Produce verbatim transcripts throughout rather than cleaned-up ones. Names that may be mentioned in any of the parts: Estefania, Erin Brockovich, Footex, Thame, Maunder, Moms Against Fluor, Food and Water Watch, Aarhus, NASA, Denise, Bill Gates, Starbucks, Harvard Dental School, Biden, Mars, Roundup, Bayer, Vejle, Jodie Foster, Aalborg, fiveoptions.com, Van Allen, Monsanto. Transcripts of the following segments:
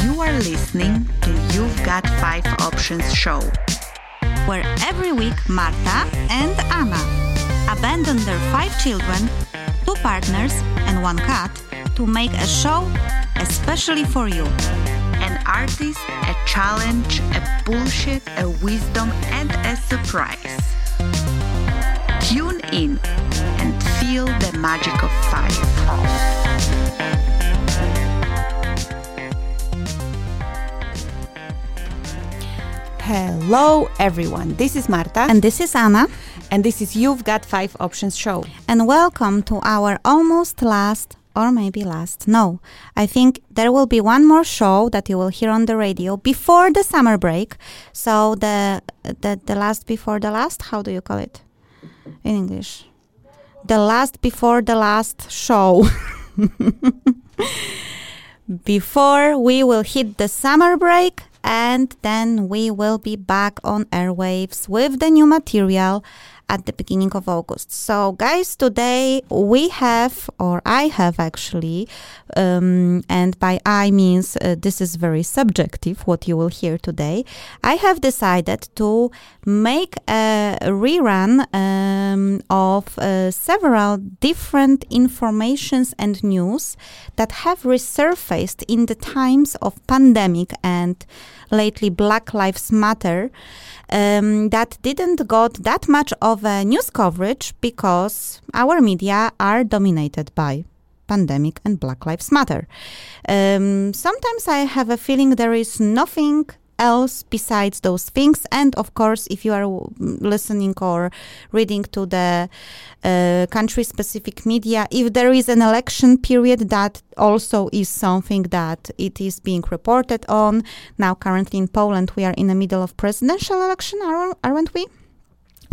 You are listening to You've Got Five Options show, where every week Marta and Anna abandon their five children, two partners and one cat to make a show especially for you. An artist, a challenge, a bullshit, a wisdom and a surprise. Tune in and feel the magic of five. Hello everyone, this is Marta. And this is Anna. And this is You've Got Five Options show. And welcome to our almost last, or maybe last, no. I think there will be one more show that you will hear on the radio before the summer break. So the the, the last before the last, how do you call it? In English, the last before the last show before we will hit the summer break, and then we will be back on airwaves with the new material at the beginning of August. So guys, today we have, or I have actually, um, and by I means uh, this is very subjective what you will hear today, I have decided to make a rerun um, of uh, several different informations and news that have resurfaced in the times of pandemic and lately Black Lives Matter, um, that didn't got that much of a news coverage because our media are dominated by pandemic and Black Lives Matter. Um, sometimes I have a feeling there is nothing else besides those things, and of course if you are w- listening or reading to the uh, country specific media, if there is an election period, that also is something that it is being reported on. Now currently in Poland we are in the middle of presidential election, aren't we?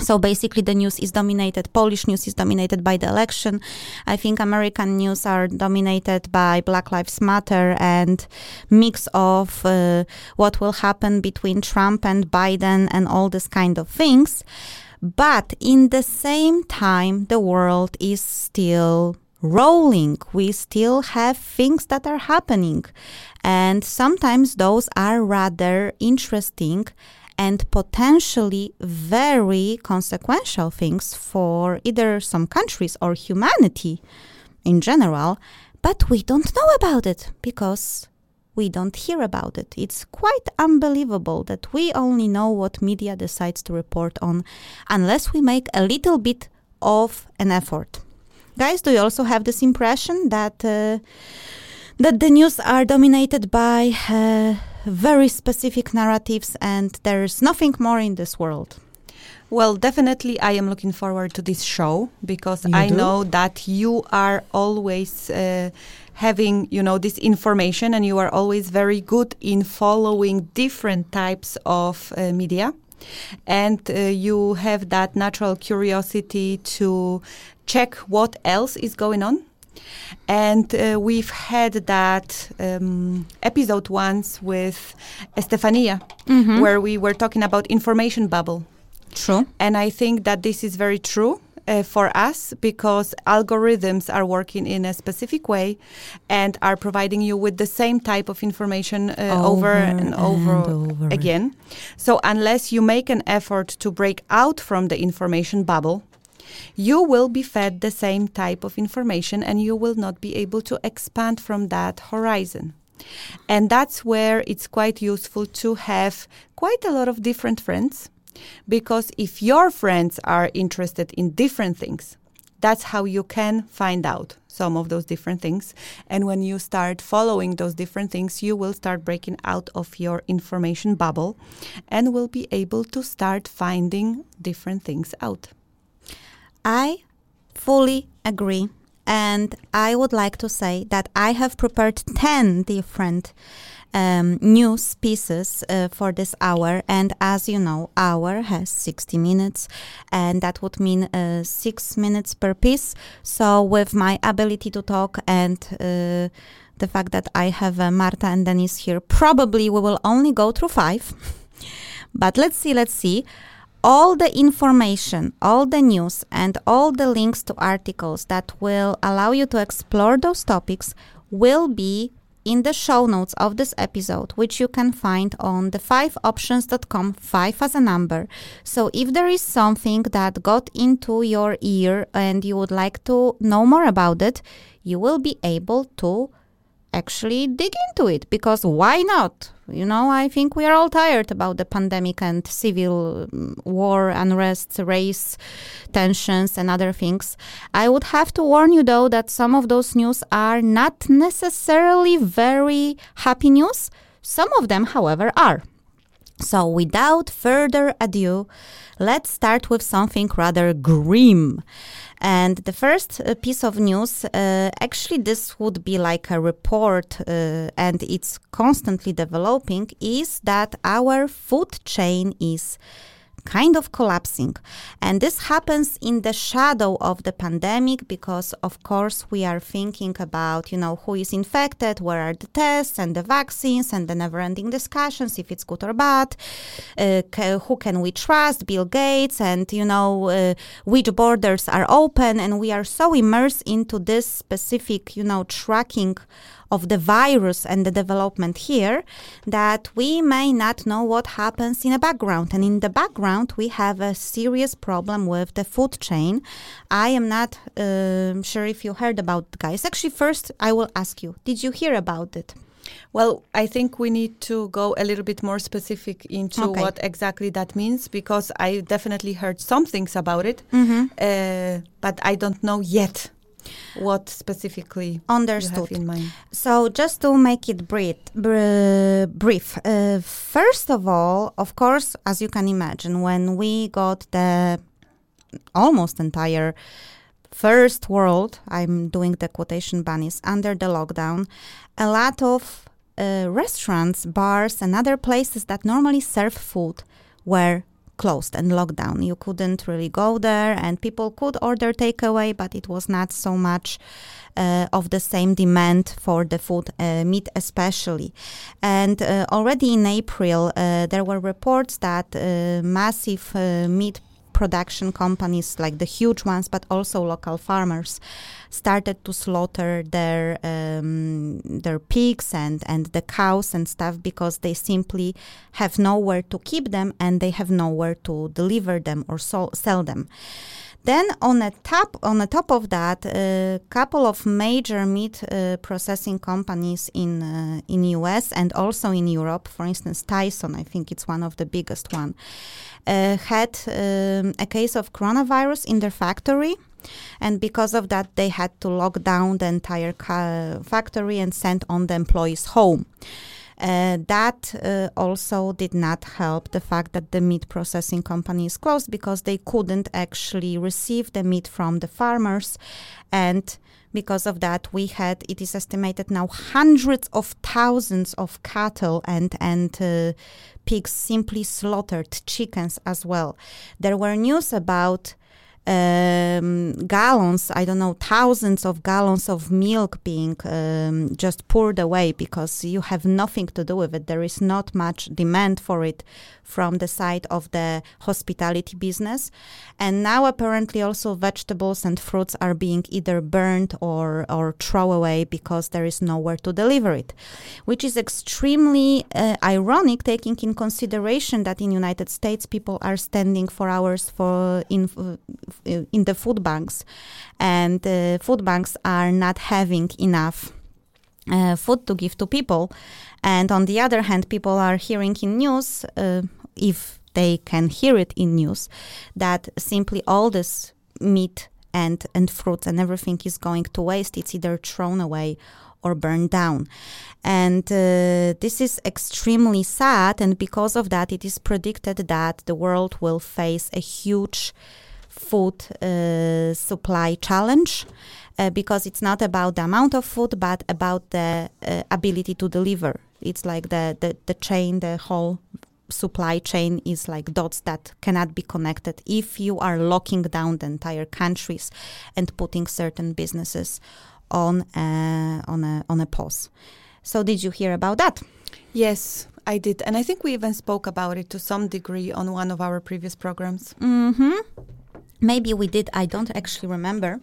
So basically the news is dominated, Polish news is dominated by the election. I think American news are dominated by Black Lives Matter and mix of uh, what will happen between Trump and Biden and all this kind of things. But in the same time, the world is still rolling. We still have things that are happening. And sometimes those are rather interesting and potentially very consequential things for either some countries or humanity in general, but we don't know about it because we don't hear about it. It's quite unbelievable that we only know what media decides to report on unless we make a little bit of an effort. Guys, do you also have this impression that uh, that the news are dominated by uh, very specific narratives and there is nothing more in this world? Well, definitely I am looking forward to this show because you I do? know that you are always uh, having, you know, this information, and you are always very good in following different types of uh, media. And uh, you have that natural curiosity to check what else is going on. And uh, we've had that um, episode once with Estefania, mm-hmm. where we were talking about information bubble. True. And I think that this is very true uh, for us, because algorithms are working in a specific way and are providing you with the same type of information uh, over, over and over, and over again. So unless you make an effort to break out from the information bubble, you will be fed the same type of information and you will not be able to expand from that horizon. And that's where it's quite useful to have quite a lot of different friends, because if your friends are interested in different things, that's how you can find out some of those different things. And when you start following those different things, you will start breaking out of your information bubble and will be able to start finding different things out. I fully agree, and I would like to say that I have prepared ten different um, news pieces uh, for this hour, and as you know, hour has sixty minutes, and that would mean uh, six minutes per piece. So with my ability to talk and uh, the fact that I have uh, Marta and Denise here, probably we will only go through five, but let's see, let's see. all the information, all the news, and all the links to articles that will allow you to explore those topics will be in the show notes of this episode, which you can find on the five options dot com, five as a number. So if there is something that got into your ear and you would like to know more about it, you will be able to actually dig into it, because why not? You know, I think we are all tired about the pandemic and civil war, unrest, race, tensions, and other things. I would have to warn you, though, that some of those news are not necessarily very happy news. Some of them, however, are. So without further ado, let's start with something rather grim. And the first piece of news, uh, actually this would be like a report uh, and it's constantly developing, is that our food chain is kind of collapsing. And this happens in the shadow of the pandemic because, of course, we are thinking about, you know, who is infected, where are the tests and the vaccines and the never-ending discussions, if it's good or bad, uh, ca- who can we trust, Bill Gates, and, you know, uh, which borders are open. And we are so immersed into this specific, you know, tracking of the virus and the development here that we may not know what happens in the background. And in the background, we have a serious problem with the food chain. I am not uh, sure if you heard about it, guys. Actually, first, I will ask you, did you hear about it? Well, I think we need to go a little bit more specific into okay. what exactly that means, because I definitely heard some things about it, mm-hmm. uh, but I don't know yet. What specifically understood you have in mind? So just to make it brief, br- brief. Uh, first of all, of course, as you can imagine, when we got the almost entire first world, I'm doing the quotation bunnies, under the lockdown, a lot of uh, restaurants, bars and other places that normally serve food were closed and locked down. You couldn't really go there, and people could order takeaway, but it was not so much uh, of the same demand for the food, uh, meat especially. And uh, already in April, uh, there were reports that uh, massive uh, meat production companies, like the huge ones, but also local farmers, started to slaughter their um, their pigs and, and the cows and stuff, because they simply have nowhere to keep them and they have nowhere to deliver them or so- sell them. Then on the top, on the top of that, a couple of major meat uh, processing companies in uh, in U S and also in Europe, for instance, Tyson, I think it's one of the biggest one, uh, had um, a case of coronavirus in their factory. And because of that, they had to lock down the entire ca- factory and send on the employees home. Uh, that uh, also did not help the fact that the meat processing company is closed, because they couldn't actually receive the meat from the farmers. And because of that, we had, it is estimated now, hundreds of thousands of cattle and, and uh, pigs simply slaughtered, chickens as well. There were news about Um, gallons, I don't know, thousands of gallons of milk being um, just poured away because you have nothing to do with it. There is not much demand for it from the side of the hospitality business. And now apparently also vegetables and fruits are being either burned or, or thrown away because there is nowhere to deliver it, which is extremely uh, ironic, taking in consideration that in United States people are standing for hours for in uh, in the food banks, and uh, food banks are not having enough uh, food to give to people. And on the other hand, people are hearing in news, uh, if they can hear it in news, that simply all this meat and, and fruits and everything is going to waste. It's either thrown away or burned down. And uh, this is extremely sad. And because of that, it is predicted that the world will face a huge food uh, supply challenge uh, because it's not about the amount of food, but about the uh, ability to deliver. It's like the, the, the chain, the whole supply chain is like dots that cannot be connected if you are locking down the entire countries and putting certain businesses on a, on a, on a pause. So did you hear about that? Yes, I did. And I think we even spoke about it to some degree on one of our previous programs. Mm-hmm. Maybe we did. I don't actually remember.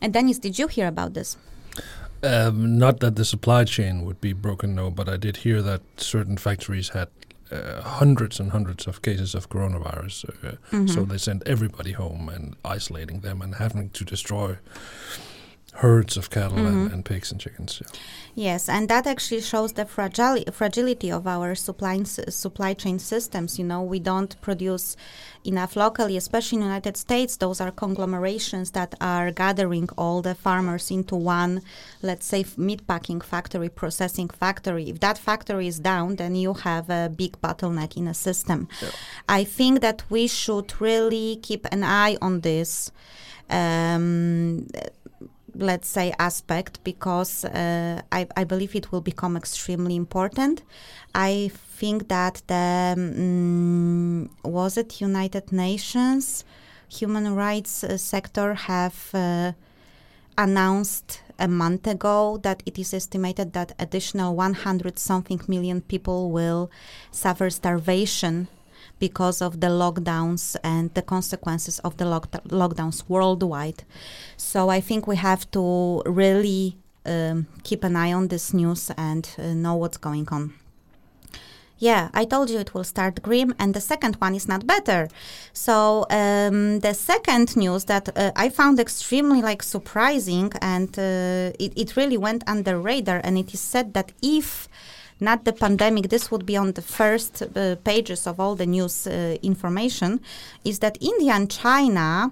And Denise, did you hear about this? Um, not that the supply chain would be broken, no, but I did hear that certain factories had uh, hundreds and hundreds of cases of coronavirus. Uh, mm-hmm. So they sent everybody home and isolating them and having to destroy herds of cattle mm-hmm. and, and pigs and chickens. Yeah. Yes, and that actually shows the fragili- fragility of our supply s- supply chain systems. You know, we don't produce enough locally, especially in the United States. Those are conglomerations that are gathering all the farmers into one, let's say, meat packing factory, processing factory. If that factory is down, then you have a big bottleneck in a system. Yeah. I think that we should really keep an eye on this Um, let's say, aspect, because uh, I, I believe it will become extremely important. I think that the, um, was it United Nations human rights uh, sector have uh, announced a month ago that it is estimated that additional one hundred something million people will suffer starvation because of the lockdowns and the consequences of the lock- lockdowns worldwide. So I think we have to really um, keep an eye on this news and uh, know what's going on. Yeah, I told you it will start grim, and the second one is not better. So um, the second news that uh, I found extremely like surprising, and uh, it, it really went under radar, and it is said that if not the pandemic, this would be on the first uh, pages of all the news uh, information, is that India and China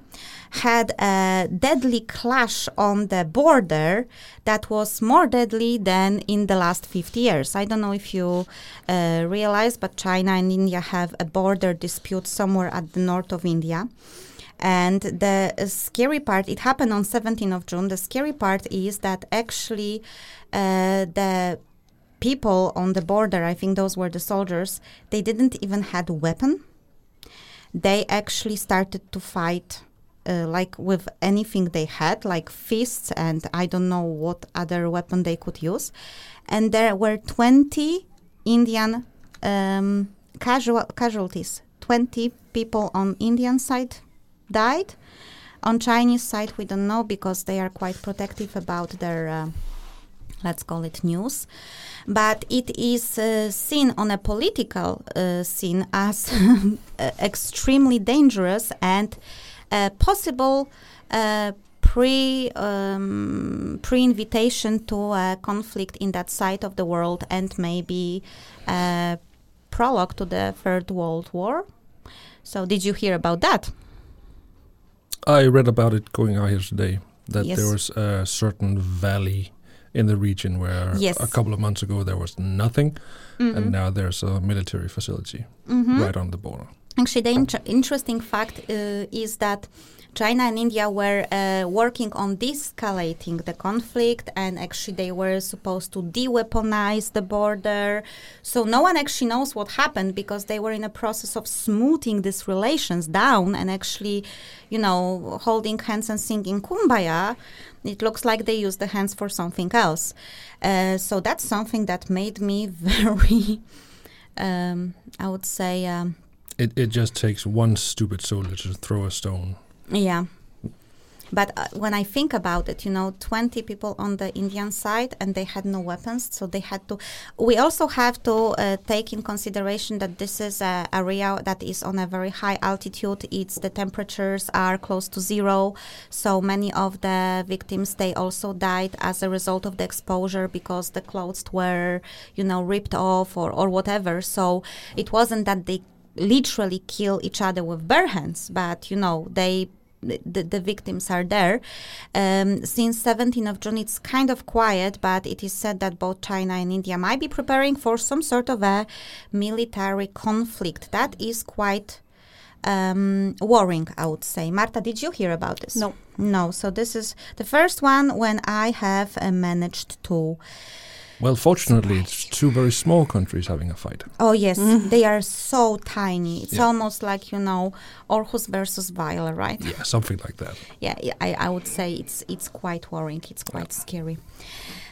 had a deadly clash on the border that was more deadly than in the last fifty years. I don't know if you uh, realize, but China and India have a border dispute somewhere at the north of India. And the uh, scary part, it happened on seventeenth of June. The scary part is that actually uh, the people on the border, I think those were the soldiers, they didn't even had a weapon. They actually started to fight uh, like with anything they had, like fists and I don't know what other weapon they could use. And there were twenty Indian um, casual casualties. twenty people on Indian side died. On Chinese side, we don't know because they are quite protective about their Uh, let's call it news, but it is uh, seen on a political uh, scene as extremely dangerous and a possible uh, pre, um, pre-invitation to a conflict in that side of the world and maybe a prologue to the Third World War. So did you hear about that? I read about it going out here today, that yes. There was a certain valley in the region where yes. a couple of months ago there was nothing, mm-hmm. and now there's a military facility mm-hmm. right on the border. Actually, the in- interesting fact uh, is that China and India were uh, working on de-escalating the conflict, and actually they were supposed to de-weaponize the border. So no one actually knows what happened because they were in a process of smoothing these relations down and actually, you know, holding hands and singing Kumbaya. It looks like they used the hands for something else. Uh, so that's something that made me very, um, I would say... Um, It it just takes one stupid soldier to throw a stone. Yeah. But uh, when I think about it, you know, twenty people on the Indian side and they had no weapons. So they had to. We also have to uh, take in consideration that this is an area that is on a very high altitude. It's the temperatures are close to zero. So many of the victims, they also died as a result of the exposure because the clothes were, you know, ripped off or, or whatever. So it wasn't that they literally kill each other with bare hands, but you know they the, the victims are there. Um, since seventeenth of June, it's kind of quiet, but it is said that both China and India might be preparing for some sort of a military conflict. That is quite um, worrying, I would say. Marta, did you hear about this? No, no. So this is the first one when I have uh, managed to. Well, fortunately, it's two very small countries having a fight. Oh, yes. Mm. They are so tiny. It's yeah. almost like, you know, Aarhus versus Vejle, right? Yeah, something like that. Yeah, I, I would say it's it's quite worrying. It's quite yeah. scary.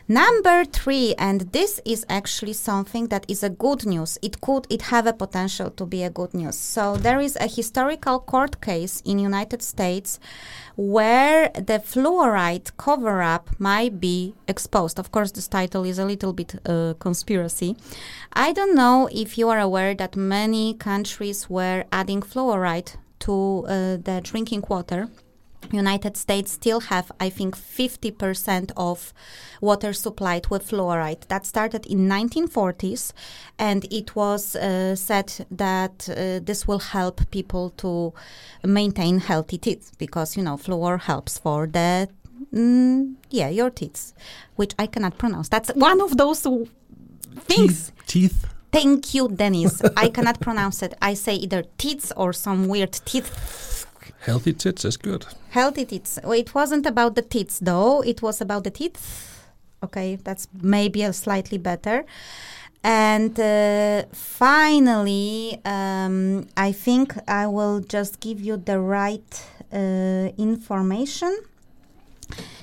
Number three, and this is actually something that is a good news. It could, it have a potential to be a good news. So there is a historical court case in United States where the fluoride cover-up might be exposed. Of course, this title is a little bit uh, conspiracy. I don't know if you are aware that many countries were adding fluoride to uh, the drinking water. United States still have, I think, fifty percent of water supplied with fluoride. That started in nineteen forties, and it was uh, said that uh, this will help people to maintain healthy teeth because, you know, fluor helps for the, mm, yeah, your teeth, which I cannot pronounce. That's one of those w- things. Teeth. teeth. Thank you, Denise. I cannot pronounce it. I say either teeth or some weird teeth. Healthy tits is good. Healthy tits. Well, it wasn't about the tits, though. It was about the teeth. Okay, that's maybe a slightly better. And uh, finally, um, I think I will just give you the right uh, information.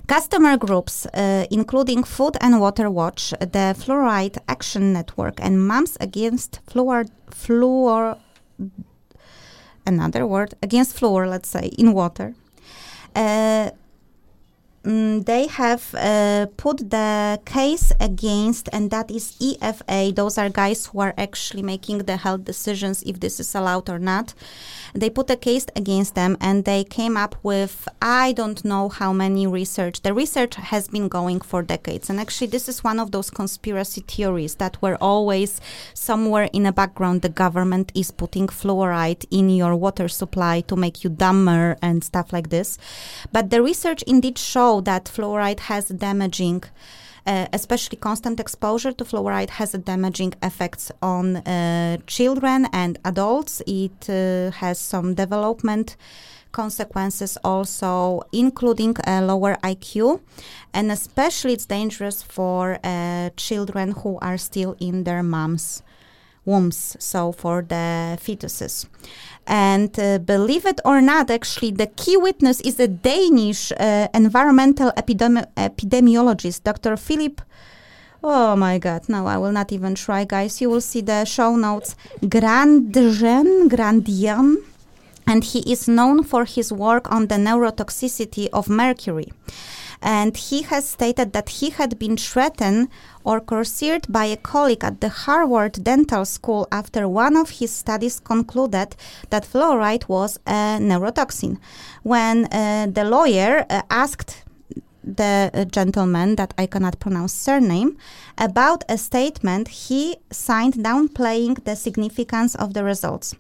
Customer groups, uh, including Food and Water Watch, the Fluoride Action Network, and Moms Against Fluor... Fluor another word, against fluor, let's say, in water. Uh, mm, they have uh, put the case against, and that is E F A. Those are guys who are actually making the health decisions if this is allowed or not. They put a case against them, and they came up with, I don't know how many research. The research has been going for decades. And actually, this is one of those conspiracy theories that were always somewhere in the background. The government is putting fluoride in your water supply to make you dumber and stuff like this. But the research indeed showed that fluoride has damaging Uh, especially constant exposure to fluoride has a damaging effects on uh, children and adults. It uh, has some development consequences also, including a lower I Q. And especially it's dangerous for uh, children who are still in their mom's wombs, so for the fetuses. And uh, believe it or not, actually, the key witness is a Danish uh, environmental epidemi- epidemiologist, Doctor Philip, oh my God, no, I will not even try, guys. You will see the show notes, Grandjean, Grandjean, and he is known for his work on the neurotoxicity of mercury. And he has stated that he had been threatened or coerced by a colleague at the Harvard Dental School after one of his studies concluded that fluoride was a neurotoxin. When uh, the lawyer uh, asked the uh, gentleman, that I cannot pronounce surname, about a statement he signed downplaying the significance of the results.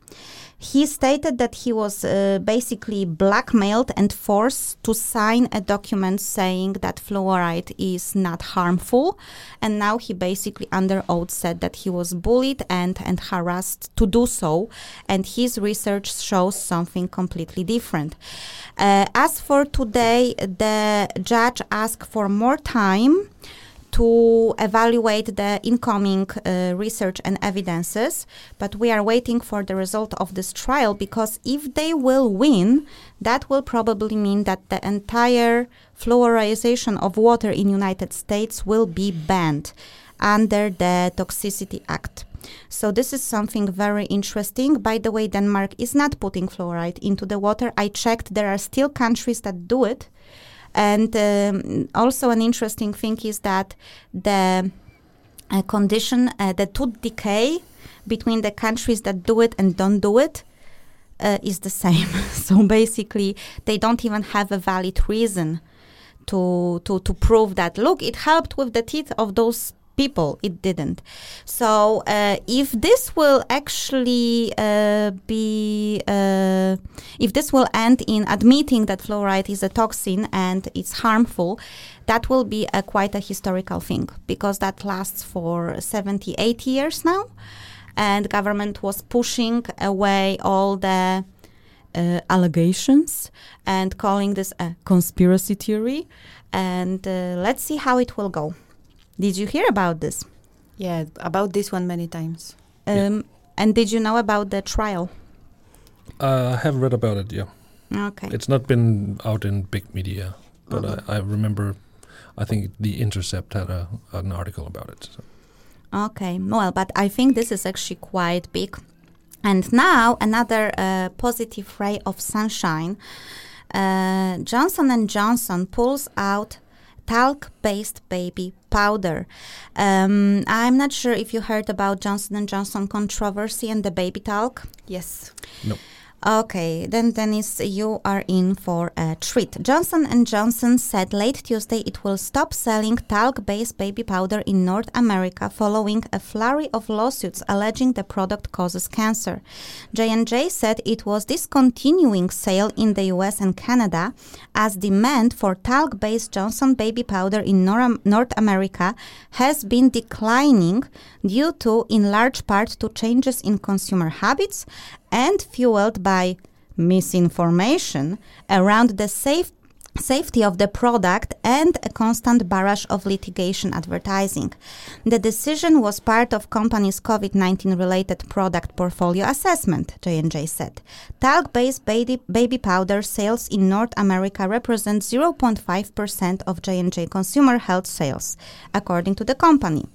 He stated that he was uh, basically blackmailed and forced to sign a document saying that fluoride is not harmful. And now he basically under oath said that he was bullied and, and harassed to do so. And his research shows something completely different. Uh, as for today, the judge asked for more time to evaluate the incoming uh, research and evidences, but we are waiting for the result of this trial because if they will win, that will probably mean that the entire fluorization of water in United States will be banned under the Toxicity Act. So this is something very interesting. By the way, Denmark is not putting fluoride into the water. I checked, there are still countries that do it. And um, also an interesting thing is that the uh, condition, uh, the tooth decay between the countries that do it and don't do it uh, is the same. So basically, they don't even have a valid reason to, to, to prove that, look, it helped with the teeth of those people. It didn't. So uh, if this will actually uh, be, uh, if this will end in admitting that fluoride is a toxin and it's harmful, that will be a, quite a historical thing because that lasts for seventy, eighty years now. And government was pushing away all the uh, allegations and calling this a conspiracy theory. And uh, let's see how it will go. Did you hear about this? Yeah, about this one many times. Um, yeah. And did you know about the trial? Uh, I have read about it, yeah. Okay. It's not been out in big media, but mm-hmm. I, I remember I think The Intercept had a, an article about it. So. Okay, well, but I think this is actually quite big. And now another uh, positive ray of sunshine. Uh, Johnson and Johnson pulls out talc-based baby powder. Um, I'm not sure if you heard about Johnson and Johnson controversy and the baby talc. Yes. No. Okay, then Denise, you are in for a treat. Johnson and Johnson said late Tuesday it will stop selling talc-based baby powder in North America following a flurry of lawsuits alleging the product causes cancer. J and J said it was discontinuing sale in the U S and Canada as demand for talc-based Johnson baby powder in Nor- North America has been declining due to, in large part, to changes in consumer habits and fueled by misinformation around the safe, safety of the product and a constant barrage of litigation advertising. The decision was part of company's COVID nineteen related product portfolio assessment, J and J said. Talc-based baby, baby powder sales in North America represent zero point five percent of J and J consumer health sales, according to the company.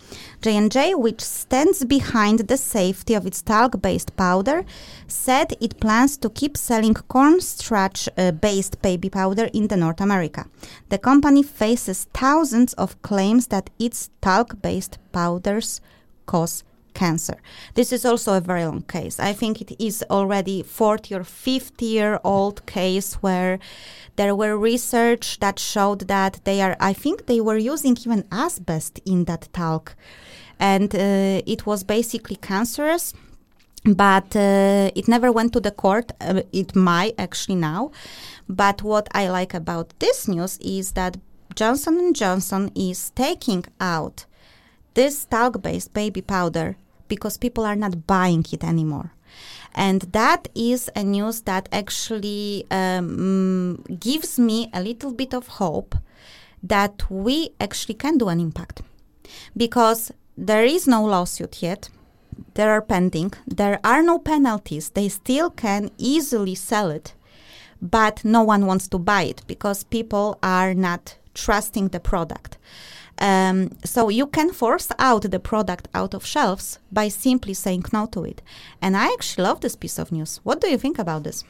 J and J, which stands behind the safety of its talc-based powder, said it plans to keep selling cornstarch-based baby powder in the North America. The company faces thousands of claims that its talc-based powders cause cancer. This is also a very long case. I think it is already forty or fifty year old case where there were research that showed that they are, I think they were using even asbestos in that talc, and uh, it was basically cancerous, but uh, it never went to the court. Uh, it might actually now. But what I like about this news is that Johnson and Johnson is taking out this talc-based baby powder because people are not buying it anymore. And that is a news that actually um, gives me a little bit of hope that we actually can do an impact, because there is no lawsuit yet. There are pending. There are no penalties. They still can easily sell it, but no one wants to buy it because people are not trusting the product. Um, so you can force out the product out of shelves by simply saying no to it. And I actually love this piece of news. What do you think about this?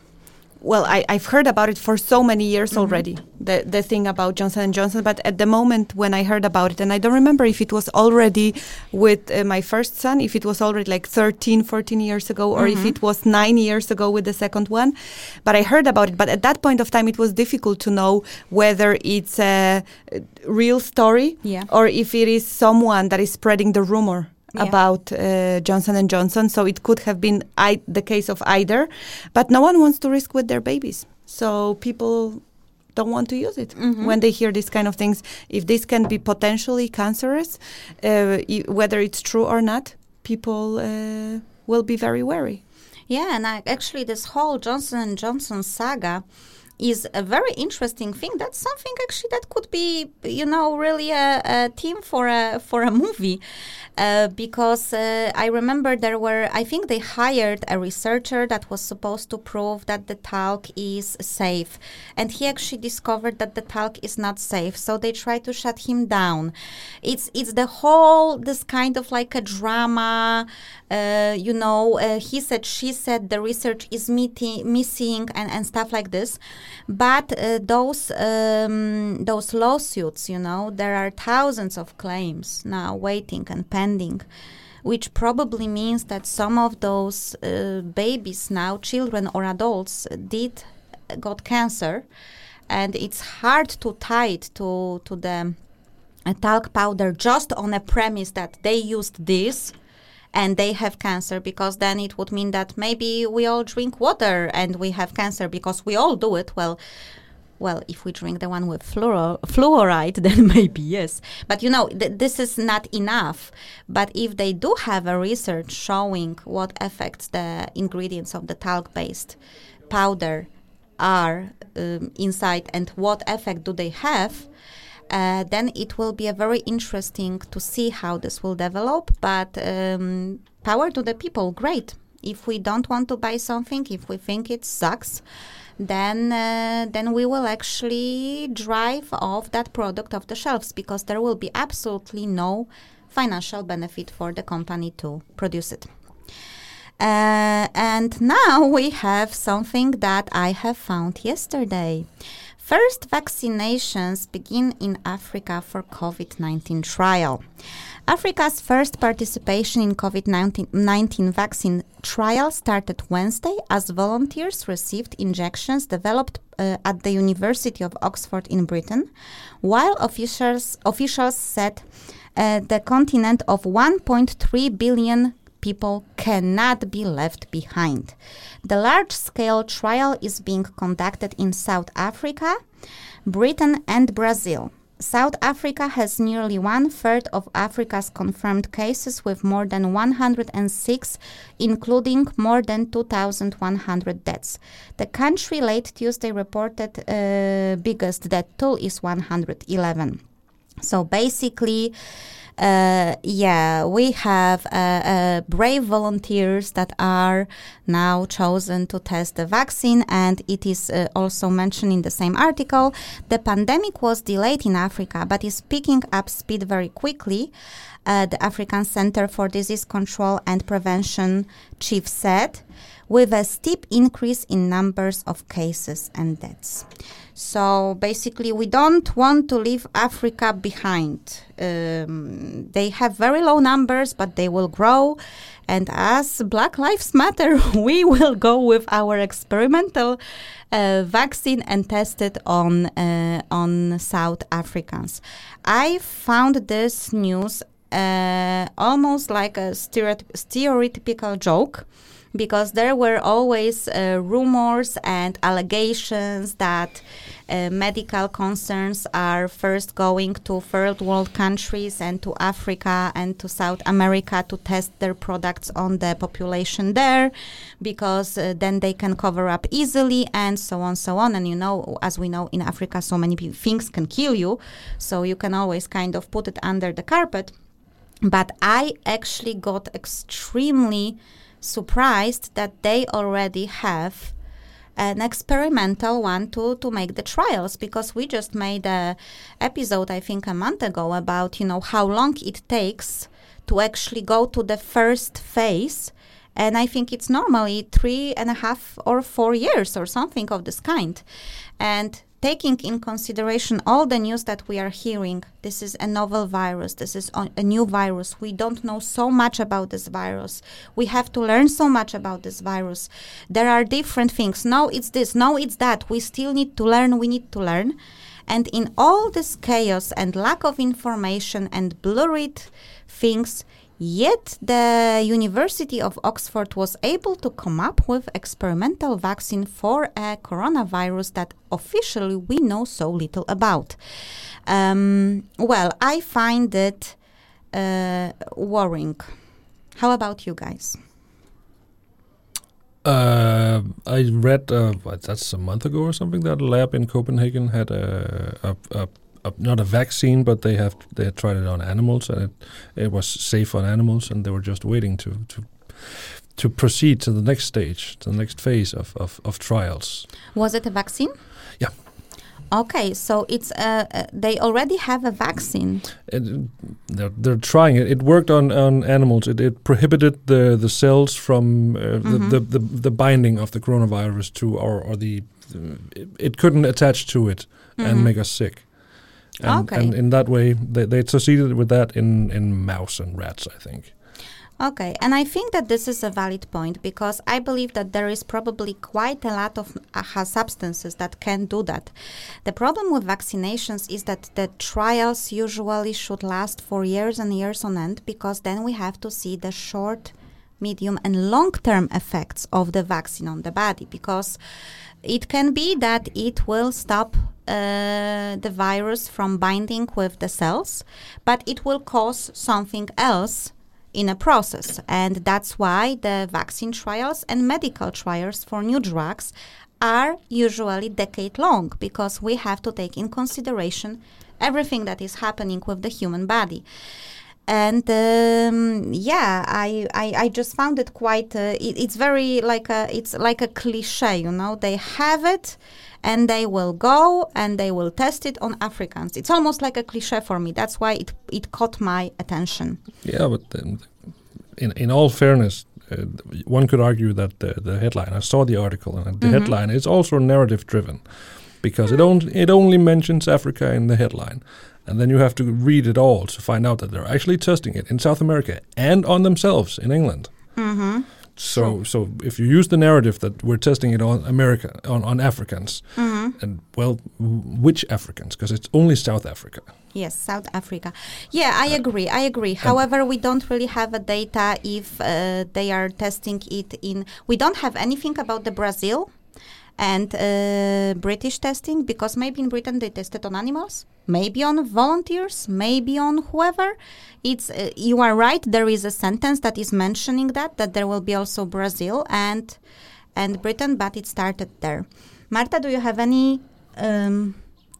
Well, I, I've heard about it for so many years mm-hmm. already, the the thing about Johnson and Johnson. But at the moment when I heard about it, and I don't remember if it was already with uh, my first son, if it was already like thirteen, fourteen years ago, or mm-hmm. if it was nine years ago with the second one. But I heard about it. But at that point of time, it was difficult to know whether it's a real story yeah. or if it is someone that is spreading the rumor. Yeah. about uh, Johnson and Johnson. So it could have been I- the case of either. But no one wants to risk with their babies. So people don't want to use it mm-hmm. when they hear these kind of things. If this can be potentially cancerous, uh, I- whether it's true or not, people uh, will be very wary. Yeah, and I, actually this whole Johnson and Johnson saga is a very interesting thing. That's something actually that could be, you know, really a, a theme for a for a movie, uh, because uh, I remember there were, I think they hired a researcher that was supposed to prove that the talc is safe, and he actually discovered that the talc is not safe. So they tried to shut him down. It's it's the whole this kind of like a drama, uh, you know. Uh, he said, she said, the research is meeting, missing, and and stuff like this. But uh, those um, those lawsuits, you know, there are thousands of claims now waiting and pending, which probably means that some of those uh, babies now, children or adults, did got cancer, and it's hard to tie it to to the uh, talc powder just on a premise that they used this and they have cancer, because then it would mean that maybe we all drink water and we have cancer because we all do it. Well, well, if we drink the one with fluor- fluoride, then maybe yes. But, you know, th- this is not enough. But if they do have a research showing what effects the ingredients of the talc-based powder are um, inside and what effect do they have, Uh, then it will be a very interesting to see how this will develop. But um, power to the people, great. If we don't want to buy something, if we think it sucks, then uh, then we will actually drive off that product off the shelves, because there will be absolutely no financial benefit for the company to produce it. Uh, and now we have something that I have found yesterday. First vaccinations begin in Africa for covid nineteen trial. Africa's first participation in covid nineteen vaccine trial started Wednesday as volunteers received injections developed uh, at the University of Oxford in Britain, while officials, officials said uh, the continent of one point three billion people cannot be left behind. The large-scale trial is being conducted in South Africa, Britain, and Brazil. South Africa has nearly one-third of Africa's confirmed cases, with more than one hundred six, including more than two thousand one hundred deaths. The country late Tuesday reported uh, biggest death toll is one hundred eleven. So basically, Uh, yeah, we have uh, uh, brave volunteers that are now chosen to test the vaccine. And it is uh, also mentioned in the same article. The pandemic was delayed in Africa, but is picking up speed very quickly. Uh, the African Center for Disease Control and Prevention chief said, with a steep increase in numbers of cases and deaths. So basically, we don't want to leave Africa behind. Um, they have very low numbers, but they will grow. And as Black Lives Matter, we will go with our experimental uh, vaccine and test it on uh, on South Africans. I found this news Uh, almost like a stereotyp- stereotypical joke, because there were always uh, rumors and allegations that uh, medical concerns are first going to third world countries and to Africa and to South America to test their products on the population there, because uh, then they can cover up easily and so on, so on. And, you know, as we know, in Africa, so many p- things can kill you. So you can always kind of put it under the carpet. But I actually got extremely surprised that they already have an experimental one to, to make the trials, because we just made an episode, I think, a month ago about, you know, how long it takes to actually go to the first phase. And I think it's normally three and a half or four years or something of this kind. And taking in consideration all the news that we are hearing, this is a novel virus, this is a new virus, we don't know so much about this virus, we have to learn so much about this virus. There are different things, no, it's this, no, it's that, we still need to learn, we need to learn. And in all this chaos and lack of information and blurred things, yet the University of Oxford was able to come up with experimental vaccine for a coronavirus that officially we know so little about. Um, well, I find it uh, worrying. How about you guys? Uh, I read, uh, that's a month ago or something, that a lab in Copenhagen had a... a, a not a vaccine, but they have they had tried it on animals, and it, it was safe on animals, and they were just waiting to to, to proceed to the next stage, to the next phase of, of, of trials. Was it a vaccine? Yeah. Okay, so it's uh, uh, they already have a vaccine. It, they're, they're trying it. It worked on, on animals. It, it prohibited the, the cells from uh, mm-hmm. the, the, the the binding of the coronavirus to our or the, the it, it couldn't attach to it mm-hmm. and make us sick. And, okay. and in that way, they, they succeeded with that in, in mouse and rats, I think. Okay, and I think that this is a valid point, because I believe that there is probably quite a lot of uh, substances that can do that. The problem with vaccinations is that the trials usually should last for years and years on end, because then we have to see the short, medium and long-term effects of the vaccine on the body, because it can be that it will stop Uh, the virus from binding with the cells, but it will cause something else in a process. And that's why the vaccine trials and medical trials for new drugs are usually decade long, because we have to take in consideration everything that is happening with the human body. And um, yeah, I, I I just found it quite. Uh, it, it's very like a. It's like a cliche, you know. They have it, and they will go and they will test it on Africans. It's almost like a cliche for me. That's why it it caught my attention. Yeah, but um, in in all fairness, uh, one could argue that the, the headline. I saw the article, and the mm-hmm. headline is also narrative driven, because it only it only mentions Africa in the headline. And then you have to read it all to find out that they're actually testing it in South America and on themselves in England. Mm-hmm. So, so if you use the narrative that we're testing it on America, on, on Africans, mm-hmm. and well, which Africans? Because it's only South Africa. Yes, South Africa. Yeah, I uh, agree. I agree. However, we don't really have a data if uh, they are testing it in. We don't have anything about the Brazil and uh, British testing, because maybe in Britain they tested on animals, maybe on volunteers, maybe on whoever. It's uh, you are right. There is a sentence that is mentioning that that there will be also Brazil and and Britain, but it started there. Marta, do you have any um,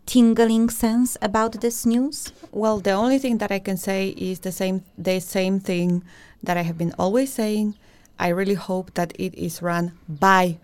tingling sense about this news? Well, the only thing that I can say is the same the same thing that I have been always saying. I really hope that it is run by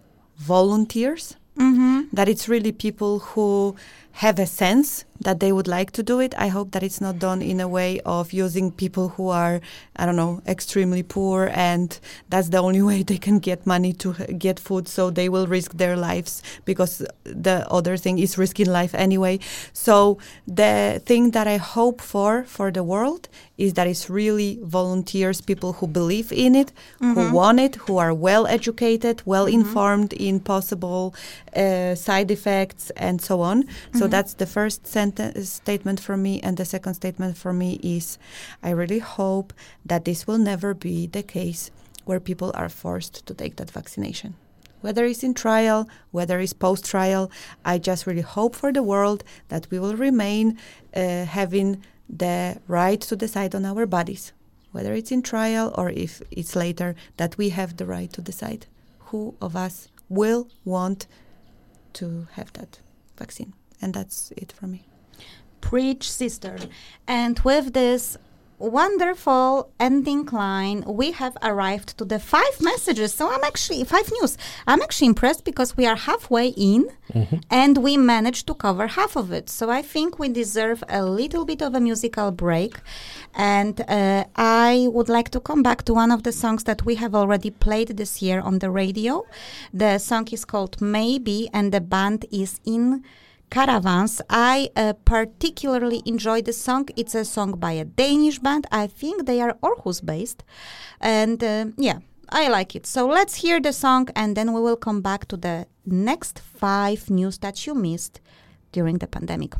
volunteers, mm-hmm. that it's really people who have a sense that they would like to do it. I hope that it's not done in a way of using people who are, I don't know, extremely poor, and that's the only way they can get money to get food, so they will risk their lives, because the other thing is risking life anyway. So the thing that I hope for for the world is that it's really volunteers, people who believe in it, mm-hmm. who want it, who are well educated, well mm-hmm. informed in possible uh, side effects and so on. Mm-hmm. So that's the first sentence statement for me, and the second statement for me is I really hope that this will never be the case where people are forced to take that vaccination. Whether it's in trial, whether it's post-trial, I just really hope for the world that we will remain uh, having the right to decide on our bodies. Whether it's in trial or if it's later, that we have the right to decide who of us will want to have that vaccine. And that's it for me. Preach, sister. And with this wonderful ending line, we have arrived to the five messages. So I'm actually, five news. I'm actually impressed, because we are halfway in mm-hmm. and we managed to cover half of it. So I think we deserve a little bit of a musical break. And uh, I would like to come back to one of the songs that we have already played this year on the radio. The song is called Maybe, and the band is in Caravans. I uh, particularly enjoy the song. It's a song by a Danish band. I think they are Aarhus-based. And uh, yeah, I like it. So let's hear the song, and then we will come back to the next five news that you missed during the pandemic.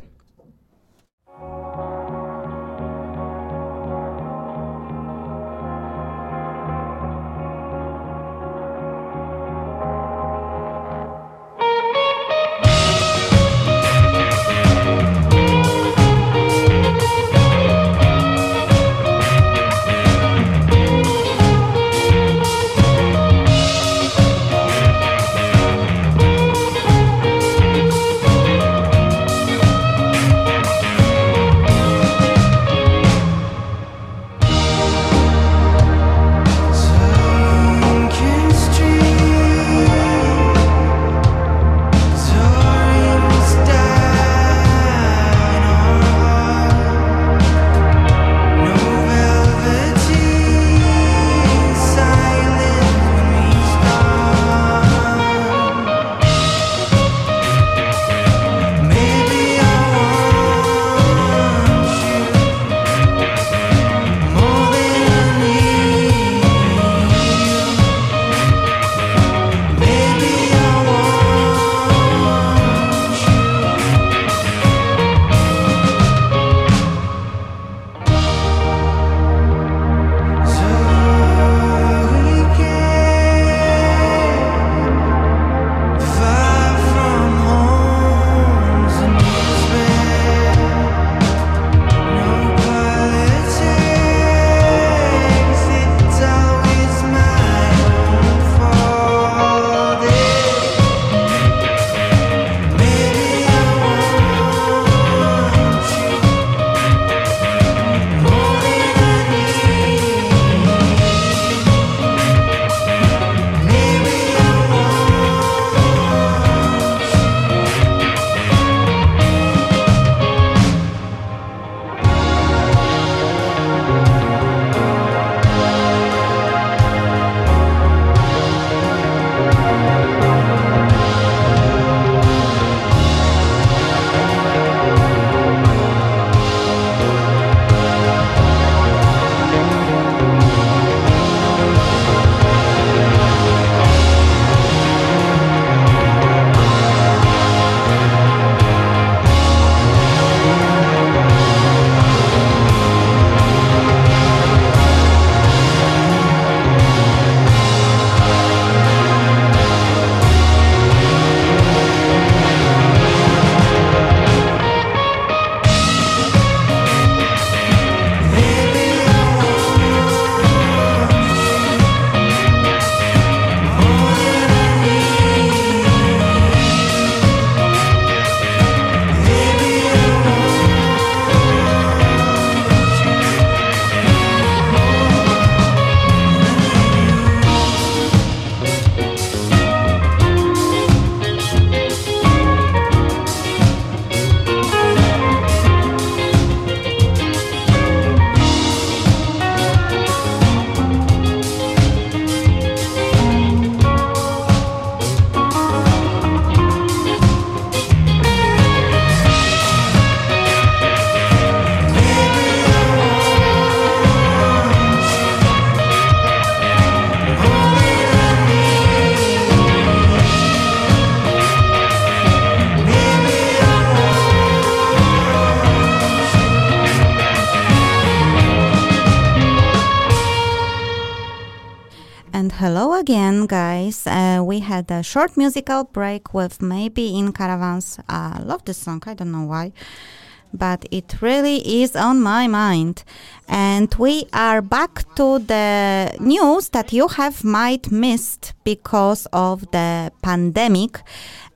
Hello again, guys. Uh, we had a short musical break with Maybe, in Caravans. I love this song. I don't know why, but it really is on my mind. And we are back to the news that you have might missed because of the pandemic.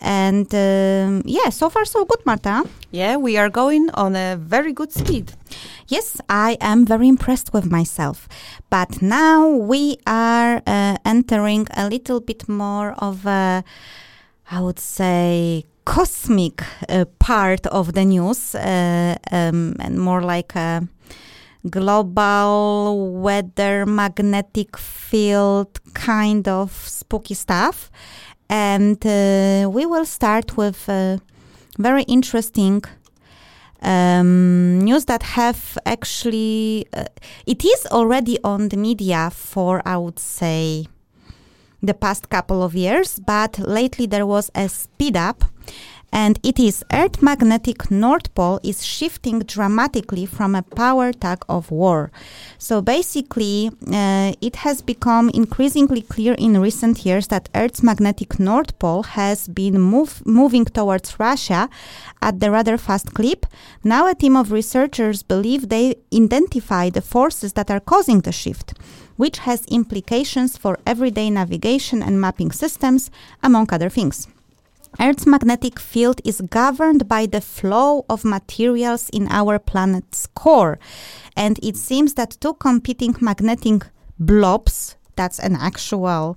And um, yeah, so far so good, Marta. Yeah, we are going on a very good speed. Yes, I am very impressed with myself. But now we are uh, entering a little bit more of a, I would say, cosmic uh, part of the news, uh, um, and more like a global weather, magnetic field kind of spooky stuff. And uh, we will start with uh, very interesting um, news that have actually, uh, it is already on the media for, I would say, the past couple of years, but lately there was a speed up, and it is Earth's magnetic North Pole is shifting dramatically from a power tug of war. So basically, uh, it has become increasingly clear in recent years that Earth's magnetic North Pole has been move, moving towards Russia at the rather fast clip. Now a team of researchers believe they identify the forces that are causing the shift, which has implications for everyday navigation and mapping systems, among other things. Earth's magnetic field is governed by the flow of materials in our planet's core, and it seems that two competing magnetic blobs, that's an actual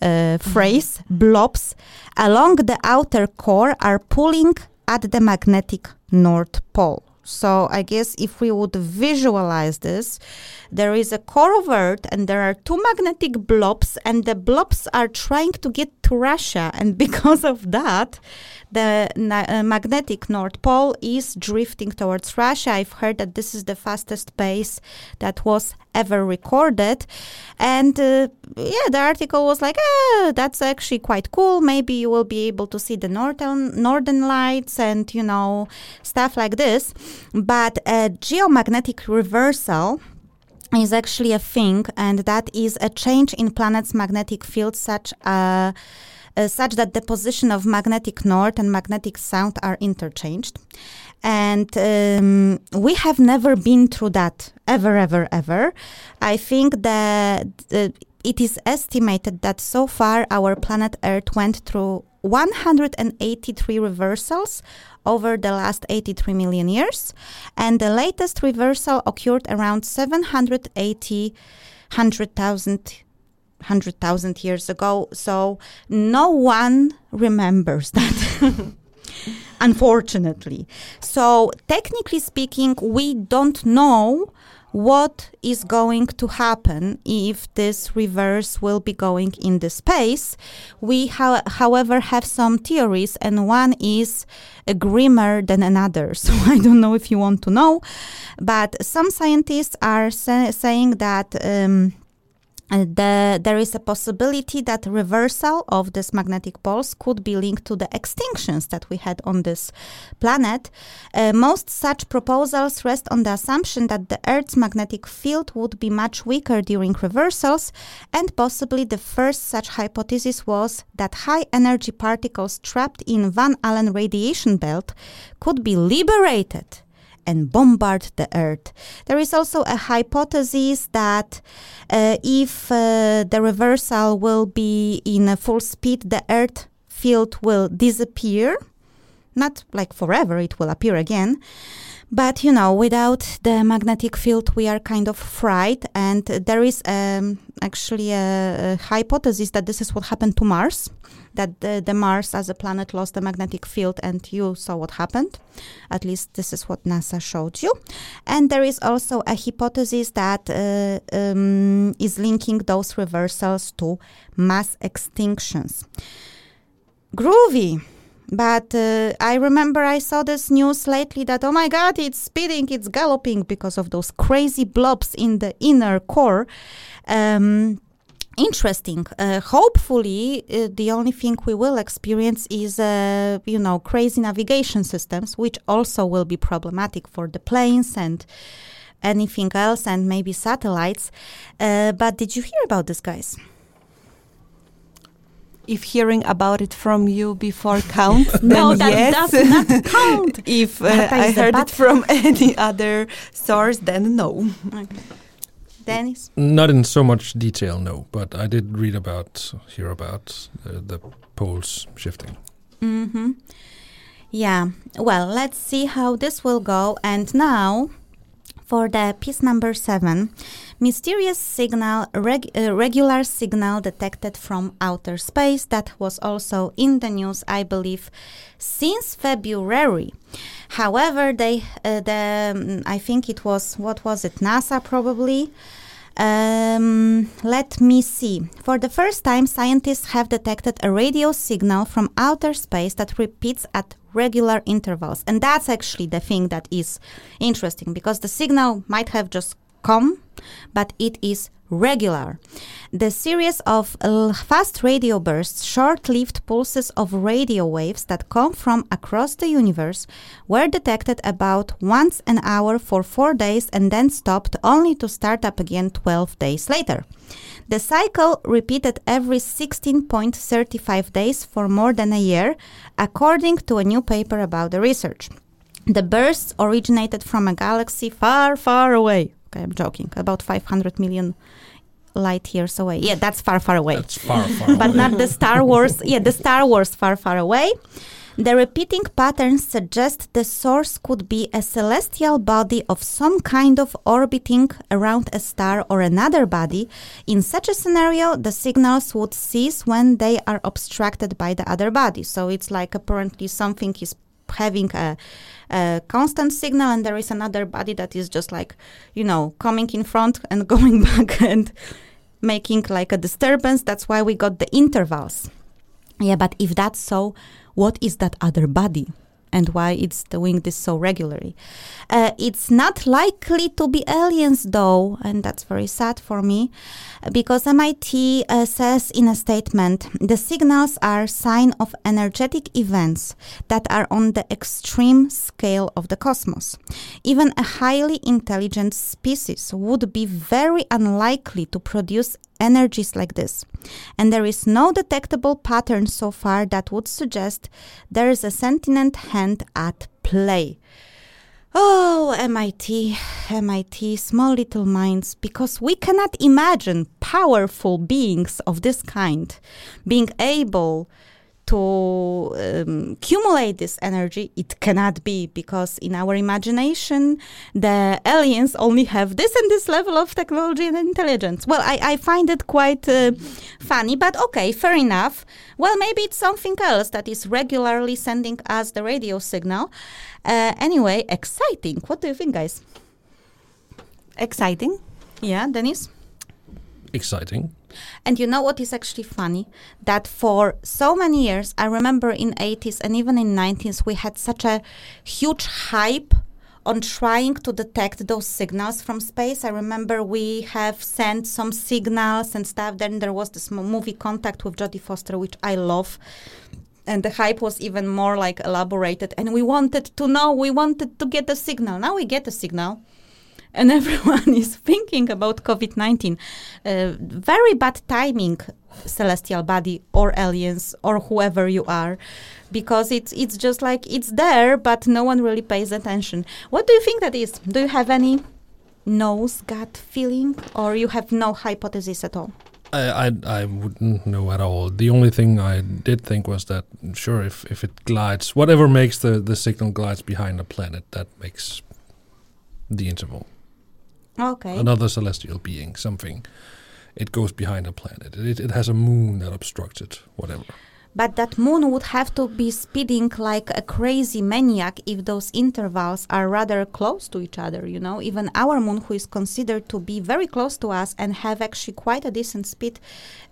uh, phrase, blobs, along the outer core are pulling at the magnetic North Pole. So I guess if we would visualize this, there is a core of Earth and there are two magnetic blobs, and the blobs are trying to get to Russia. And because of that, the na- uh, magnetic North Pole is drifting towards Russia. I've heard that this is the fastest pace that was ever recorded. And uh, yeah, the article was like, ah, that's actually quite cool. Maybe you will be able to see the northern, northern lights and, you know, stuff like this. But a geomagnetic reversal is actually a thing, and that is a change in planet's magnetic field such uh, uh, such that the position of magnetic north and magnetic south are interchanged. And um, we have never been through that, ever, ever, ever. I think that uh, it is estimated that so far our planet Earth went through one hundred eighty-three reversals over the last eighty-three million years, and the latest reversal occurred around seven hundred eighty, one hundred thousand years ago. So no one remembers that, unfortunately. So technically speaking, we don't know what is going to happen if this reverse will be going in the space. We, ha- however, have some theories, and one is uh, grimmer than another. So I don't know if you want to know, but some scientists are sa- saying that um, the, there is a possibility that reversal of this magnetic poles could be linked to the extinctions that we had on this planet. Uh, most such proposals rest on the assumption that the Earth's magnetic field would be much weaker during reversals, and possibly the first such hypothesis was that high-energy particles trapped in Van Allen radiation belt could be liberated and bombard the Earth. There is also a hypothesis that uh, if uh, the reversal will be in a full speed, the Earth field will disappear. Not like forever, it will appear again. But, you know, without the magnetic field, we are kind of fried. And there is um, actually a, a hypothesis that this is what happened to Mars, that the, the Mars as a planet lost the magnetic field, and you saw what happened. At least this is what NASA showed you. And there is also a hypothesis that uh, um, is linking those reversals to mass extinctions. Groovy. But uh, I remember I saw this news lately that, oh my God, it's speeding, it's galloping because of those crazy blobs in the inner core. Um, interesting. Uh, hopefully, uh, the only thing we will experience is, uh, you know, crazy navigation systems, which also will be problematic for the planes and anything else, and maybe satellites. Uh, but did you hear about this, guys? if hearing about it from you before counts, no, that yes. does not count. If uh, I heard it from any other source, then no. Okay. Dennis? Not in so much detail, no. But I did read about, hear about uh, the poles shifting. Mm-hmm. Yeah. Well, let's see how this will go. And now for the piece number seven. Mysterious signal, reg- uh, regular signal detected from outer space. That was also in the news, I believe, since February. However, they, uh, the, I think it was, what was it, NASA probably? Um, let me see. For the first time, scientists have detected a radio signal from outer space that repeats at regular intervals. And that's actually the thing that is interesting, because the signal might have just come, but it is regular. The series of l- fast radio bursts, short-lived pulses of radio waves that come from across the universe, were detected about once an hour for four days and then stopped, only to start up again twelve days later. The cycle repeated every sixteen point three five days for more than a year, according to a new paper about the research. The bursts originated from a galaxy far, far away. Okay, I'm joking. About five hundred million light years away. Yeah, that's far, far away. That's far, far away. But not the Star Wars. Yeah, the Star Wars far, far away. The repeating patterns suggest the source could be a celestial body of some kind of orbiting around a star or another body. In such a scenario, the signals would cease when they are obstructed by the other body. So it's like apparently something is having a, a constant signal, and there is another body that is just like, you know, coming in front and going back and making like a disturbance. That's why we got the intervals. Yeah, but if that's so, what is that other body and why it's doing this so regularly? Uh, it's not likely to be aliens, though, and that's very sad for me, because M I T uh, says in a statement, the signals are a sign of energetic events that are on the extreme scale of the cosmos. Even a highly intelligent species would be very unlikely to produce energies like this. And there is no detectable pattern so far that would suggest there is a sentient hand at play. Oh, M I T, M I T, small little minds, because we cannot imagine powerful beings of this kind being able to um, accumulate this energy. It cannot be, because in our imagination, the aliens only have this and this level of technology and intelligence. Well, I, I find it quite uh, funny, but okay, fair enough. Well, maybe it's something else that is regularly sending us the radio signal. Uh, anyway, exciting. What do you think, guys? Exciting. Yeah, Denise? Exciting. And you know what is actually funny? That for so many years, I remember in eighties and even in nineties, we had such a huge hype on trying to detect those signals from space. I remember we have sent some signals and stuff. Then there was this movie Contact with Jodie Foster, which I love. And the hype was even more like elaborated. And we wanted to know, we wanted to get a signal. Now we get a signal. And everyone is thinking about covid nineteen. Uh, very bad timing, celestial body or aliens or whoever you are, because it's it's just like it's there, but no one really pays attention. What do you think that is? Do you have any nose gut feeling, or you have no hypothesis at all? I, I I wouldn't know at all. The only thing I did think was that, sure, if, if it glides, whatever makes the, the signal glides behind a planet, that makes the interval. Okay. Another celestial being, something. It goes behind a planet. It, it has a moon that obstructs it, whatever. But that moon would have to be speeding like a crazy maniac if those intervals are rather close to each other, you know. Even our moon, who is considered to be very close to us and have actually quite a decent speed,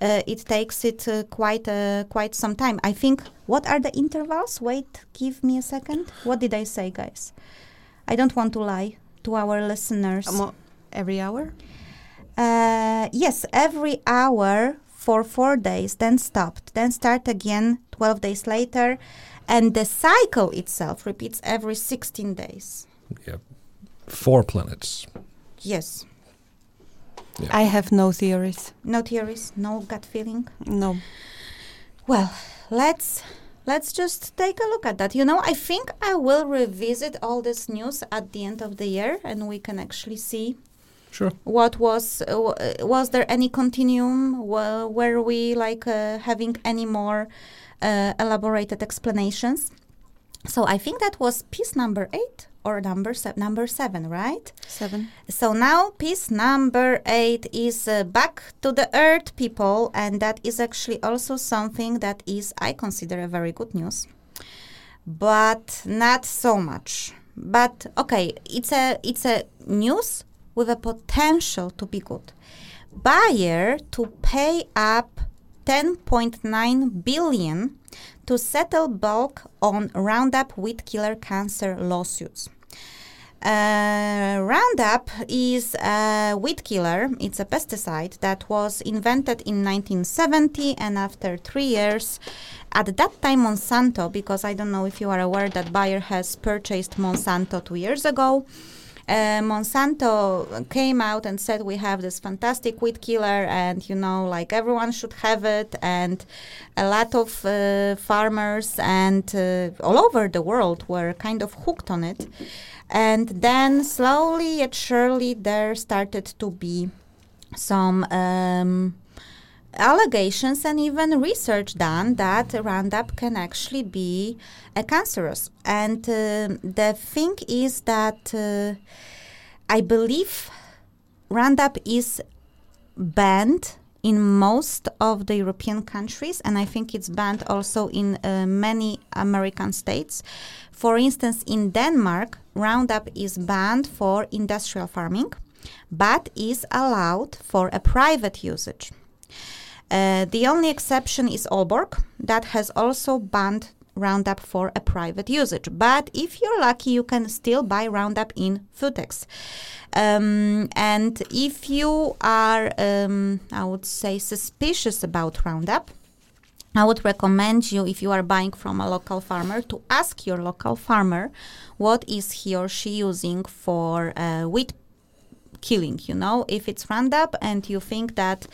uh, it takes it uh, quite uh, quite some time. I think, what are the intervals? Wait, give me a second. What did I say, guys? I don't want to lie to our listeners. Um, Every hour? Uh, yes, every hour for four days, then stopped, then start again twelve days later. And the cycle itself repeats every sixteen days. Yeah. Four planets. Yes. Yeah. I have no theories. No theories? No gut feeling? No. Well, let's let's just take a look at that. You know, I think I will revisit all this news at the end of the year, and we can actually see. Sure. What was uh, w- was there any continuum? Well, were we like uh, having any more uh, elaborated explanations? So I think that was piece number eight or number se- number seven, right? Seven. So now piece number eight is uh, back to the earth, people, and that is actually also something that is I consider a very good news, but not so much. But okay, it's a it's a news with a potential to be good. Bayer to pay up ten point nine billion dollars to settle bulk on Roundup weed killer cancer lawsuits. Uh, Roundup is a weed killer. It's a pesticide that was invented in nineteen seventy, and after three years, at that time Monsanto, because I don't know if you are aware that Bayer has purchased Monsanto two years ago, Uh, Monsanto came out and said, we have this fantastic weed killer and, you know, like everyone should have it. And a lot of uh, farmers and uh, all over the world were kind of hooked on it. And then slowly yet surely there started to be some um, allegations and even research done that Roundup can actually be a cancerous. And uh, the thing is that uh, I believe Roundup is banned in most of the European countries, and I think it's banned also in uh, many American states. For instance, in Denmark, Roundup is banned for industrial farming, but is allowed for a private usage. Uh, the only exception is Aalborg, that has also banned Roundup for a private usage. But if you're lucky, you can still buy Roundup in Footex. Um, and if you are, um, I would say, suspicious about Roundup, I would recommend you, if you are buying from a local farmer, to ask your local farmer what is he or she using for uh, wheat killing. You know, if it's Roundup and you think that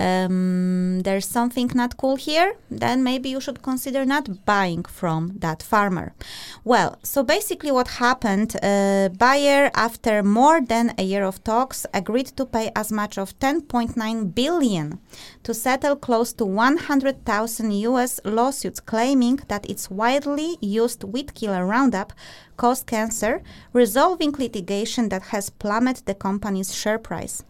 Um, there's something not cool here, then maybe you should consider not buying from that farmer. Well, so basically what happened, uh, Bayer, after more than a year of talks, agreed to pay as much as ten point nine billion dollars to settle close to one hundred thousand U S lawsuits claiming that its widely used weed killer Roundup caused cancer, resolving litigation that has plummeted the company's share price.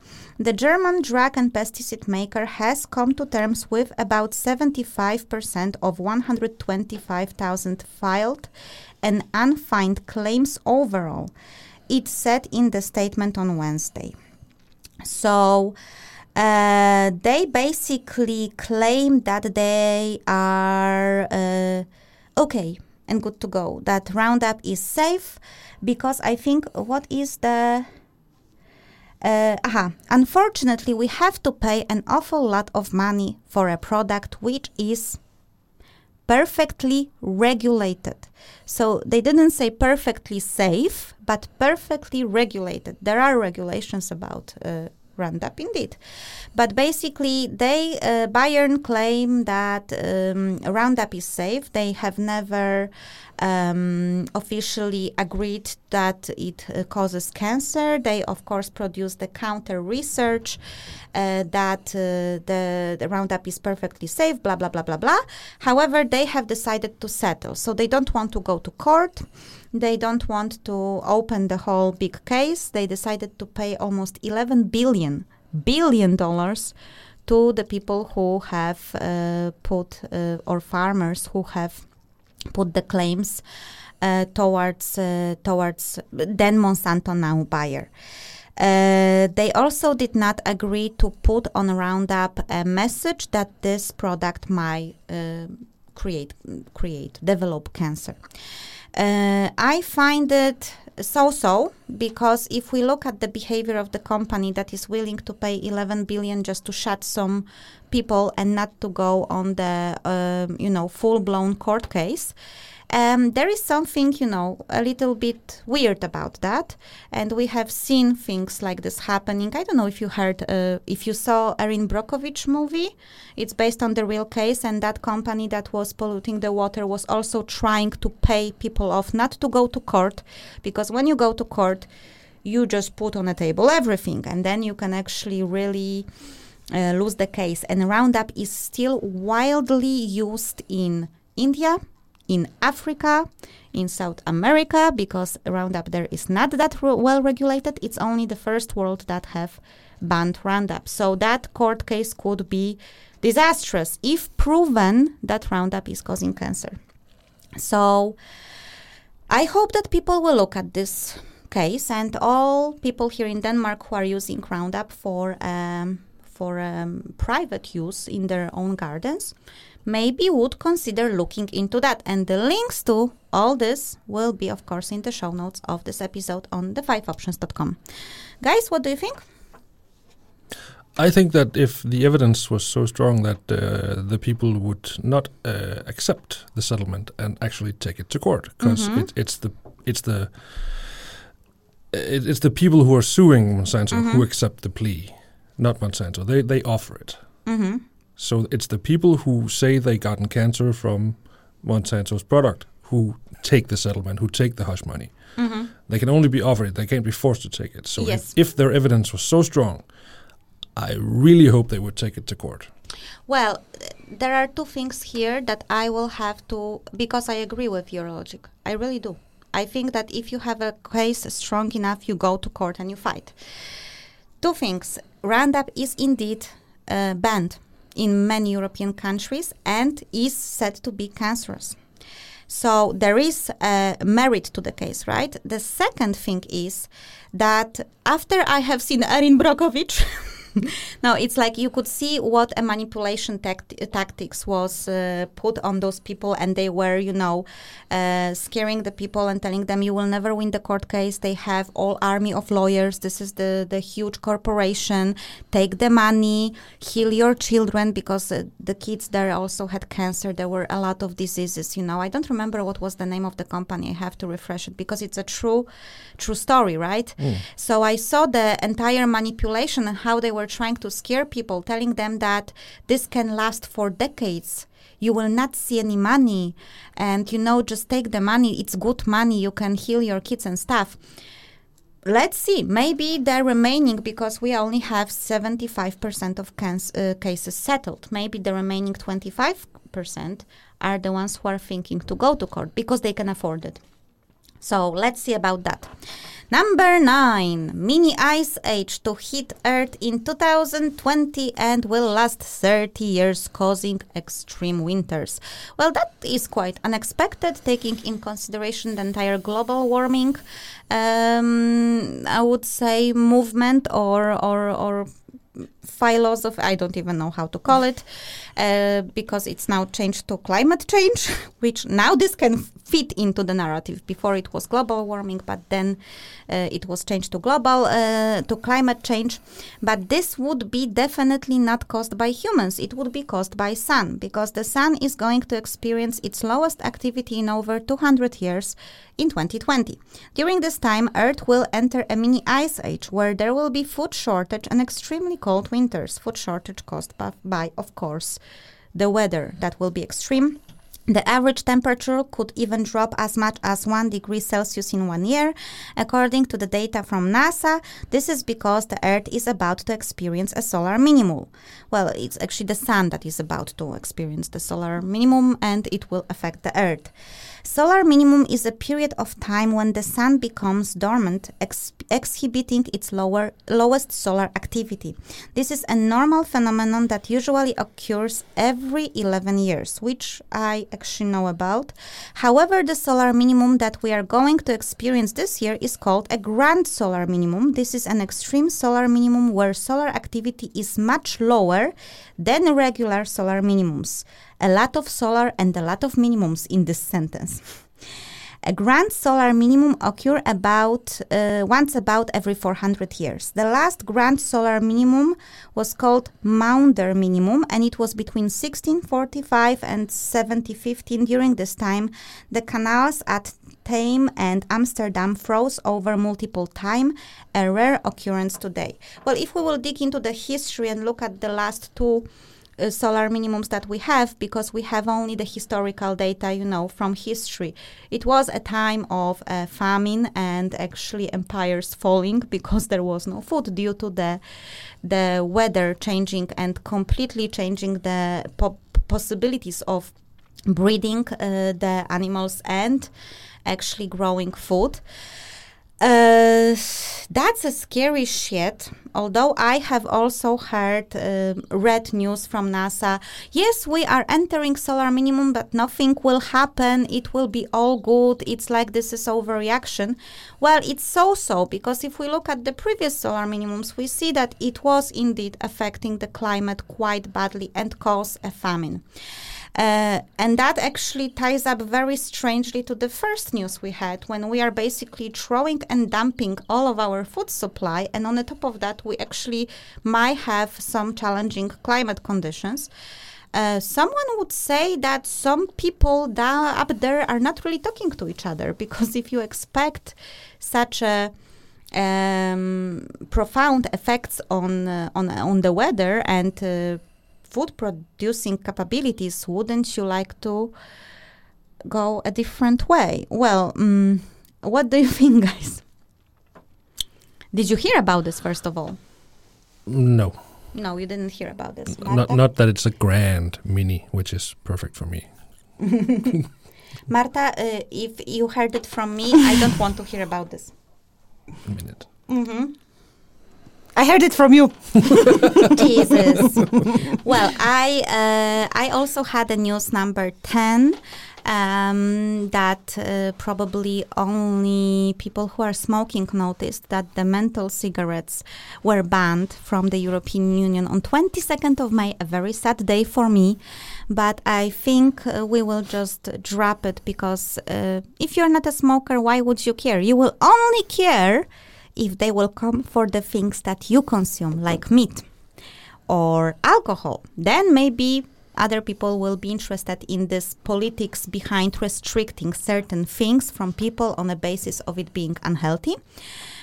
The German drug and pesticide maker has come to terms with about seventy-five percent of one hundred twenty-five thousand filed and unfined claims overall, it said in the statement on Wednesday. So uh, they basically claim that they are uh, okay and good to go, that Roundup is safe, because I think what is the... Uh, aha. Unfortunately, we have to pay an awful lot of money for a product which is perfectly regulated. So they didn't say perfectly safe, but perfectly regulated. There are regulations about uh, Roundup indeed. But basically, they, uh, Bayer claim that um, Roundup is safe. They have never um, officially agreed that it uh, causes cancer. They, of course, produce the counter research uh, that uh, the, the Roundup is perfectly safe, blah, blah, blah, blah, blah. However, they have decided to settle. So they don't want to go to court. They don't want to open the whole big case. They decided to pay almost eleven billion dollars billion dollars to the people who have uh, put, uh, or farmers who have put the claims uh, towards, uh, towards then Monsanto, now Bayer. Uh, they also did not agree to put on Roundup a message that this product might uh, create, create, develop cancer. Uh, I find it so-so, because if we look at the behavior of the company that is willing to pay eleven billion dollars just to shut some people and not to go on the, uh, you know, full-blown court case, Um, there is something, you know, a little bit weird about that. And we have seen things like this happening. I don't know if you heard, uh, if you saw Erin Brockovich movie. It's based on the real case. And that company that was polluting the water was also trying to pay people off not to go to court. Because when you go to court, you just put on a table everything. And then you can actually really... Uh, lose the case. And Roundup is still wildly used in India, in Africa, in South America, because Roundup there is not that re- well regulated. It's only the first world that have banned Roundup. So that court case could be disastrous if proven that Roundup is causing cancer. So I hope that people will look at this case and all people here in Denmark who are using Roundup for um, for um, private use in their own gardens, maybe would consider looking into that. And the links to all this will be, of course, in the show notes of this episode on the five options dot com. Guys, what do you think? I think that if the evidence was so strong that uh, the people would not uh, accept the settlement and actually take it to court, because mm-hmm. it, it's the it's the it, it's the people who are suing Monsanto mm-hmm. who accept the plea. Not Monsanto. They they offer it. Mm-hmm. So it's the people who say they gotten cancer from Monsanto's product who take the settlement, who take the hush money. Mm-hmm. They can only be offered it. They can't be forced to take it. So yes. if, if their evidence was so strong, I really hope they would take it to court. Well, there are two things here that I will have to, because I agree with your logic. I really do. I think that if you have a case strong enough, you go to court and you fight. Two things. Roundup is indeed uh, banned in many European countries and is said to be cancerous. So there is uh, merit to the case, right? The second thing is that after I have seen Erin Brockovich, now it's like you could see what a manipulation tact- tactics was uh, put on those people, and they were, you know, uh, scaring the people and telling them you will never win the court case. They have all army of lawyers. This is the, the huge corporation. Take the money, heal your children, because uh, the kids there also had cancer. There were a lot of diseases, you know. I don't remember what was the name of the company. I have to refresh it because it's a true, true story, right? Mm. So I saw the entire manipulation and how they were trying to scare people, telling them that this can last for decades. You will not see any money. And, you know, just take the money. It's good money. You can heal your kids and stuff. Let's see. Maybe they're remaining, because we only have seventy-five percent of cans- uh, cases settled. Maybe the remaining twenty-five percent are the ones who are thinking to go to court because they can afford it. So let's see about that. Number nine, mini ice age to hit Earth in two thousand twenty and will last thirty years, causing extreme winters. Well, that is quite unexpected, taking in consideration the entire global warming, um, I would say, movement or or or philosophy. I don't even know how to call it, uh, because it's now changed to climate change, which now this can fit into the narrative. Before it was global warming, but then uh, it was changed to global, uh, to climate change. But this would be definitely not caused by humans. It would be caused by sun, because the sun is going to experience its lowest activity in over two hundred years in twenty twenty. During this time, Earth will enter a mini ice age where there will be food shortage and extremely cold winters. Food shortage caused by, by of course, the weather that will be extreme. The average temperature could even drop as much as one degree Celsius in one year, according to the data from NASA. This is because the Earth is about to experience a solar minimum. Well, it's actually the sun that is about to experience the solar minimum, and it will affect the Earth. Solar minimum is a period of time when the sun becomes dormant, ex- exhibiting its lower, lowest solar activity. This is a normal phenomenon that usually occurs every eleven years, which I actually know about. However, the solar minimum that we are going to experience this year is called a grand solar minimum. This is an extreme solar minimum where solar activity is much lower than regular solar minimums. A lot of solar and a lot of minimums in this sentence. A grand solar minimum occurs about uh, once about every four hundred years. The last grand solar minimum was called Maunder minimum, and it was between sixteen forty-five and seventeen fifteen. During this time, the canals at Thame and Amsterdam froze over multiple times, a rare occurrence today. Well, if we will dig into the history and look at the last two Uh, solar minimums that we have, because we have only the historical data, you know, from history. It was a time of uh, famine and actually empires falling because there was no food due to the the weather changing and completely changing the po- possibilities of breeding uh, the animals and actually growing food. Uh, that's a scary shit, although I have also heard, uh, read news from NASA. Yes, we are entering solar minimum, but nothing will happen. It will be all good. It's like this is overreaction. Well, it's so-so, because if we look at the previous solar minimums, we see that it was indeed affecting the climate quite badly and caused a famine. Uh, and that actually ties up very strangely to the first news we had, when we are basically throwing and dumping all of our food supply. And on the top of that, we actually might have some challenging climate conditions. Uh, someone would say that some people da- up there are not really talking to each other, because if you expect such a um, profound effects on, uh, on, on the weather and uh, food producing capabilities, wouldn't you like to go a different way? Well, um, what do you think, guys? Did you hear about this, first of all? No. No, you didn't hear about this. Marta? Not, not that it's a grand mini, which is perfect for me. Marta, uh, if you heard it from me, I don't want to hear about this. A minute. Mm-hmm. I heard it from you. Jesus. Well, I uh, I also had a news number ten um, that uh, probably only people who are smoking noticed, that the menthol cigarettes were banned from the European Union on twenty-second of May, a very sad day for me. But I think uh, we will just drop it, because uh, if you're not a smoker, why would you care? You will only care if they will come for the things that you consume, like meat or alcohol. Then maybe other people will be interested in this politics behind restricting certain things from people on the basis of it being unhealthy.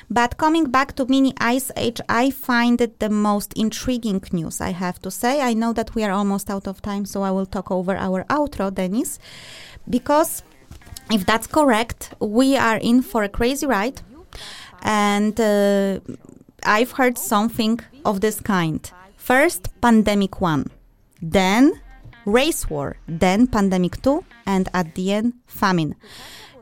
But coming back to mini Ice Age, I find it the most intriguing news, I have to say. I know that we are almost out of time, so I will talk over our outro, Denise, because if that's correct, we are in for a crazy ride. And uh, I've heard something of this kind. First, pandemic one, then race war, then pandemic two, and at the end, famine.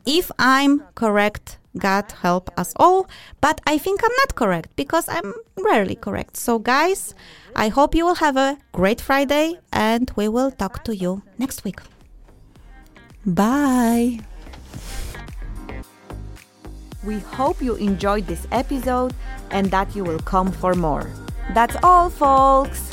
If I'm correct, God help us all, but I think I'm not correct, because I'm rarely correct. So guys, I hope you will have a great Friday, and we will talk to you next week. Bye. We hope you enjoyed this episode and that you will come for more. That's all, folks!